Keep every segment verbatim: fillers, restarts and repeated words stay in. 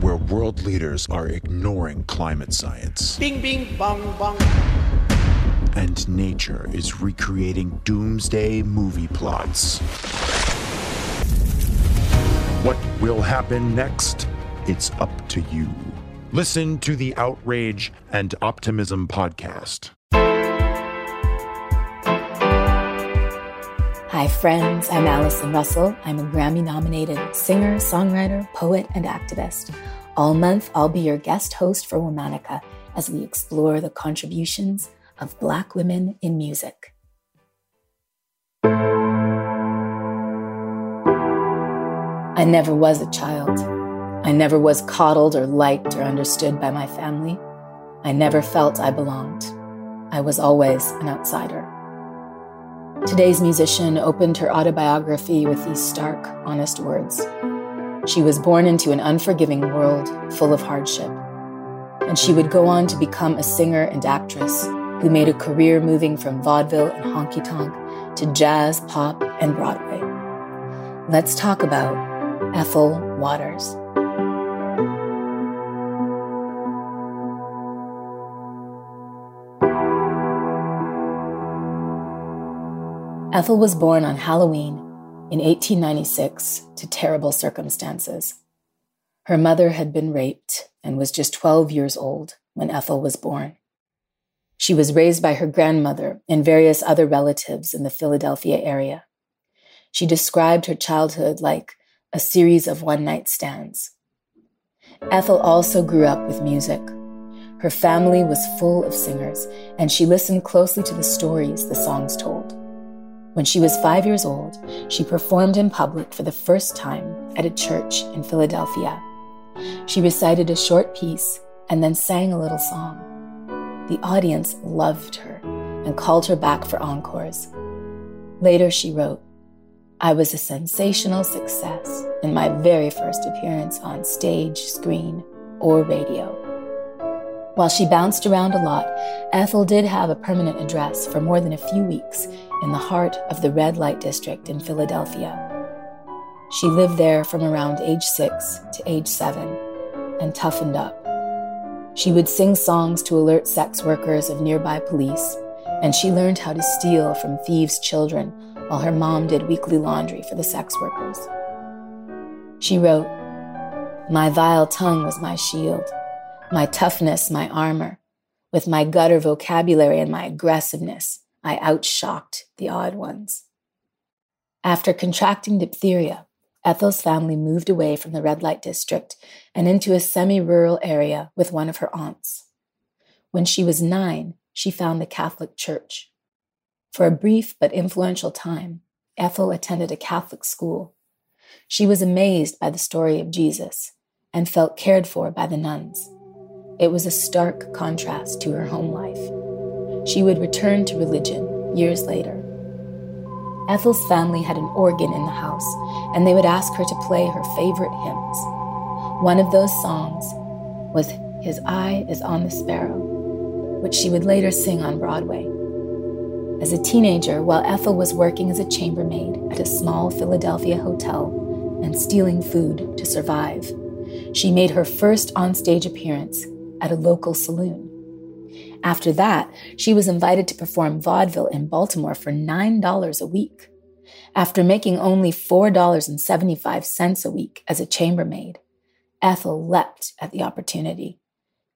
where world leaders are ignoring climate science, bing, bing, bong, bong, and nature is recreating doomsday movie plots. What will happen next? It's up to you. Listen to the Outrage and Optimism podcast. Hi friends, I'm Alison Russell. I'm a Grammy-nominated singer, songwriter, poet, and activist. All month, I'll be your guest host for Womanica as we explore the contributions of Black women in music. I never was a child. I never was coddled or liked or understood by my family. I never felt I belonged. I was always an outsider. Today's musician opened her autobiography with these stark, honest words. She was born into an unforgiving world full of hardship, and she would go on to become a singer and actress who made a career moving from vaudeville and honky-tonk to jazz, pop, and Broadway. Let's talk about Ethel Waters. Ethel was born on Halloween in eighteen ninety-six to terrible circumstances. Her mother had been raped and was just twelve years old when Ethel was born. She was raised by her grandmother and various other relatives in the Philadelphia area. She described her childhood like a series of one-night stands. Ethel also grew up with music. Her family was full of singers, and she listened closely to the stories the songs told. When she was five years old, she performed in public for the first time at a church in Philadelphia. She recited a short piece and then sang a little song. The audience loved her and called her back for encores. Later she wrote, "I was a sensational success in my very first appearance on stage, screen, or radio." While she bounced around a lot, Ethel did have a permanent address for more than a few weeks in the heart of the red light district in Philadelphia. She lived there from around age six to age seven and toughened up. She would sing songs to alert sex workers of nearby police, and she learned how to steal from thieves' children while her mom did weekly laundry for the sex workers. She wrote, "My vile tongue was my shield, my toughness, my armor. With my gutter vocabulary and my aggressiveness, I outshocked the odd ones." After contracting diphtheria, Ethel's family moved away from the red light district and into a semi-rural area with one of her aunts. When she was nine, she found the Catholic Church. For a brief but influential time, Ethel attended a Catholic school. She was amazed by the story of Jesus and felt cared for by the nuns. It was a stark contrast to her home life. She would return to religion years later. Ethel's family had an organ in the house, and they would ask her to play her favorite hymns. One of those songs was "His Eye is on the Sparrow," which she would later sing on Broadway. As a teenager, while Ethel was working as a chambermaid at a small Philadelphia hotel and stealing food to survive, she made her first onstage appearance at a local saloon. After that, she was invited to perform vaudeville in Baltimore for nine dollars a week, after making only four dollars and seventy-five cents a week as a chambermaid. Ethel leapt at the opportunity,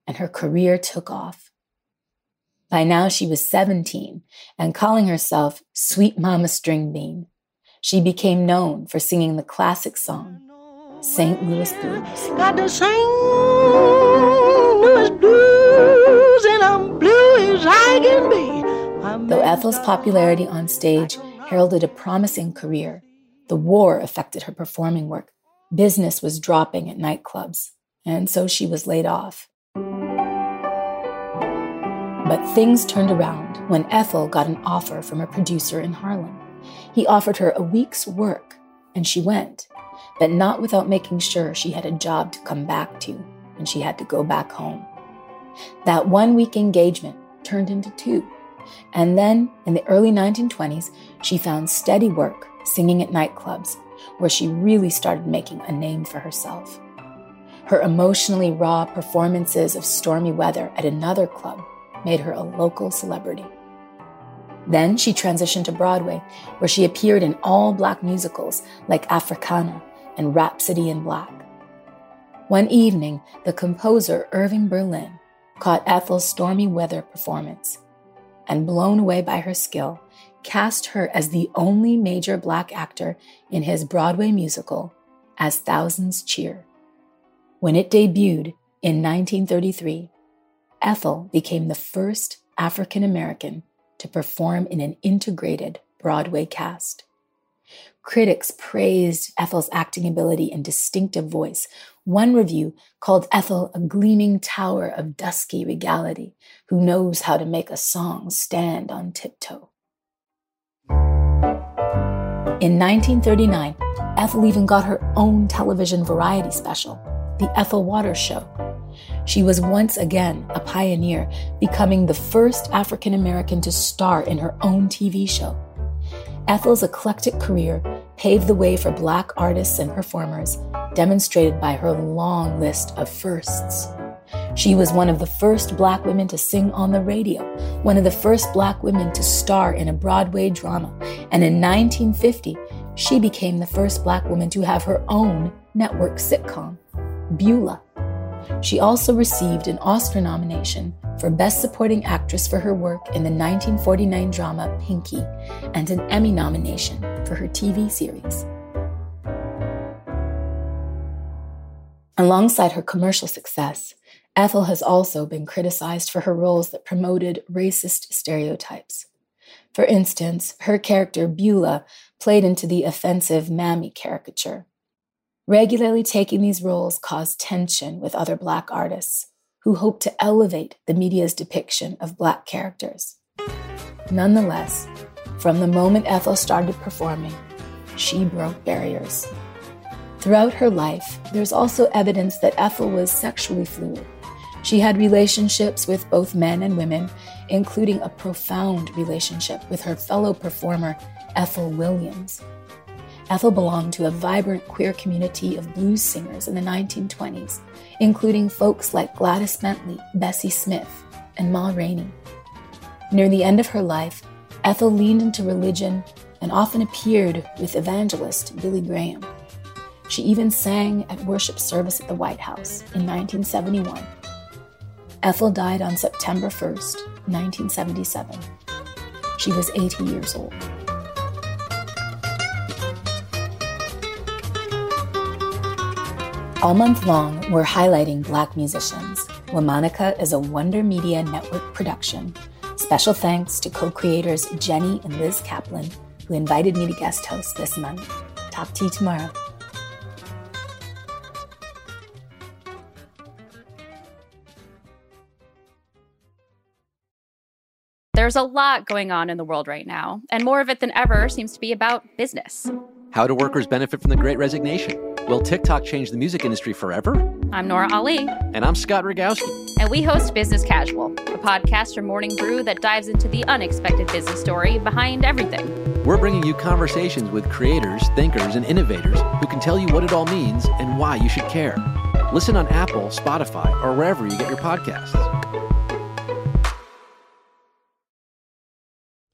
and her career took off. By now, she was seventeen and calling herself Sweet Mama Stringbean. She became known for singing the classic song, Saint Louis Blues. Got the Saint Louis Blues, and I'm blue as I can be. Though Ethel's popularity on stage heralded a promising career, the war affected her performing work. Business was dropping at nightclubs, and so she was laid off. But things turned around when Ethel got an offer from a producer in Harlem. He offered her a week's work, and she went, but not without making sure she had a job to come back to, and she had to go back home. That one-week engagement turned into two, and then, in the early nineteen twenties, she found steady work singing at nightclubs, where she really started making a name for herself. Her emotionally raw performances of Stormy Weather at another club made her a local celebrity. Then she transitioned to Broadway, where she appeared in all-black musicals like Africana and Rhapsody in Black. One evening, the composer Irving Berlin caught Ethel's Stormy Weather performance, and blown away by her skill, cast her as the only major black actor in his Broadway musical, As Thousands Cheer. When it debuted in nineteen thirty-three, Ethel became the first African American to perform in an integrated Broadway cast. Critics praised Ethel's acting ability and distinctive voice. One review called Ethel a gleaming tower of dusky regality who knows how to make a song stand on tiptoe. In nineteen thirty-nine, Ethel even got her own television variety special, The Ethel Waters Show. She was once again a pioneer, becoming the first African American to star in her own T V show. Ethel's eclectic career paved the way for Black artists and performers, demonstrated by her long list of firsts. She was one of the first Black women to sing on the radio, one of the first Black women to star in a Broadway drama, and in nineteen fifty, she became the first Black woman to have her own network sitcom, Beulah. She also received an Oscar nomination for Best Supporting Actress for her work in the nineteen forty-nine drama Pinky, and an Emmy nomination for her T V series. Alongside her commercial success, Ethel has also been criticized for her roles that promoted racist stereotypes. For instance, her character Beulah played into the offensive Mammy caricature. Regularly taking these roles caused tension with other Black artists who hoped to elevate the media's depiction of Black characters. Nonetheless, from the moment Ethel started performing, she broke barriers. Throughout her life, there's also evidence that Ethel was sexually fluid. She had relationships with both men and women, including a profound relationship with her fellow performer, Ethel Williams. Ethel belonged to a vibrant queer community of blues singers in the nineteen twenties, including folks like Gladys Bentley, Bessie Smith, and Ma Rainey. Near the end of her life, Ethel leaned into religion and often appeared with evangelist Billy Graham. She even sang at worship service at the White House in nineteen seventy-one. Ethel died on September first, nineteen seventy-seven. She was eighty years old. All month long, we're highlighting Black musicians. Womanica is a Wonder Media Network production. Special thanks to co-creators Jenny and Liz Kaplan, who invited me to guest host this month. Talk to you tomorrow. There's a lot going on in the world right now, and more of it than ever seems to be about business. How do workers benefit from the Great Resignation? Will TikTok change the music industry forever? I'm Nora Ali. And I'm Scott Rogowski. And we host Business Casual, a podcast from Morning Brew that dives into the unexpected business story behind everything. We're bringing you conversations with creators, thinkers, and innovators who can tell you what it all means and why you should care. Listen on Apple, Spotify, or wherever you get your podcasts.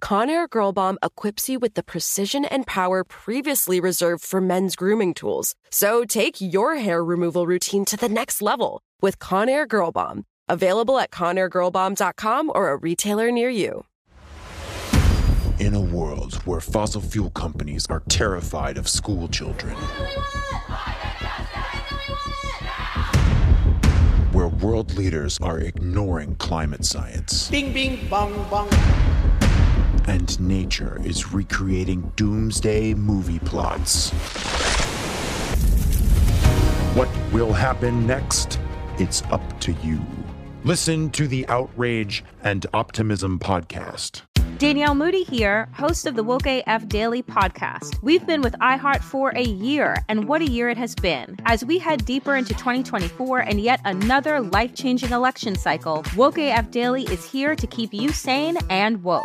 Conair Girl Bomb equips you with the precision and power previously reserved for men's grooming tools. So take your hair removal routine to the next level with Conair Girl Bomb. Available at conair girl bomb dot com or a retailer near you. In a world where fossil fuel companies are terrified of school children, where world leaders are ignoring climate science, bing, bing, bong, bong, and nature is recreating doomsday movie plots. What will happen next? It's up to you. Listen to the Outrage and Optimism podcast. Danielle Moody here, host of the Woke A F Daily podcast. We've been with iHeart for a year, and what a year it has been. As we head deeper into twenty twenty-four and yet another life-changing election cycle, Woke A F Daily is here to keep you sane and woke.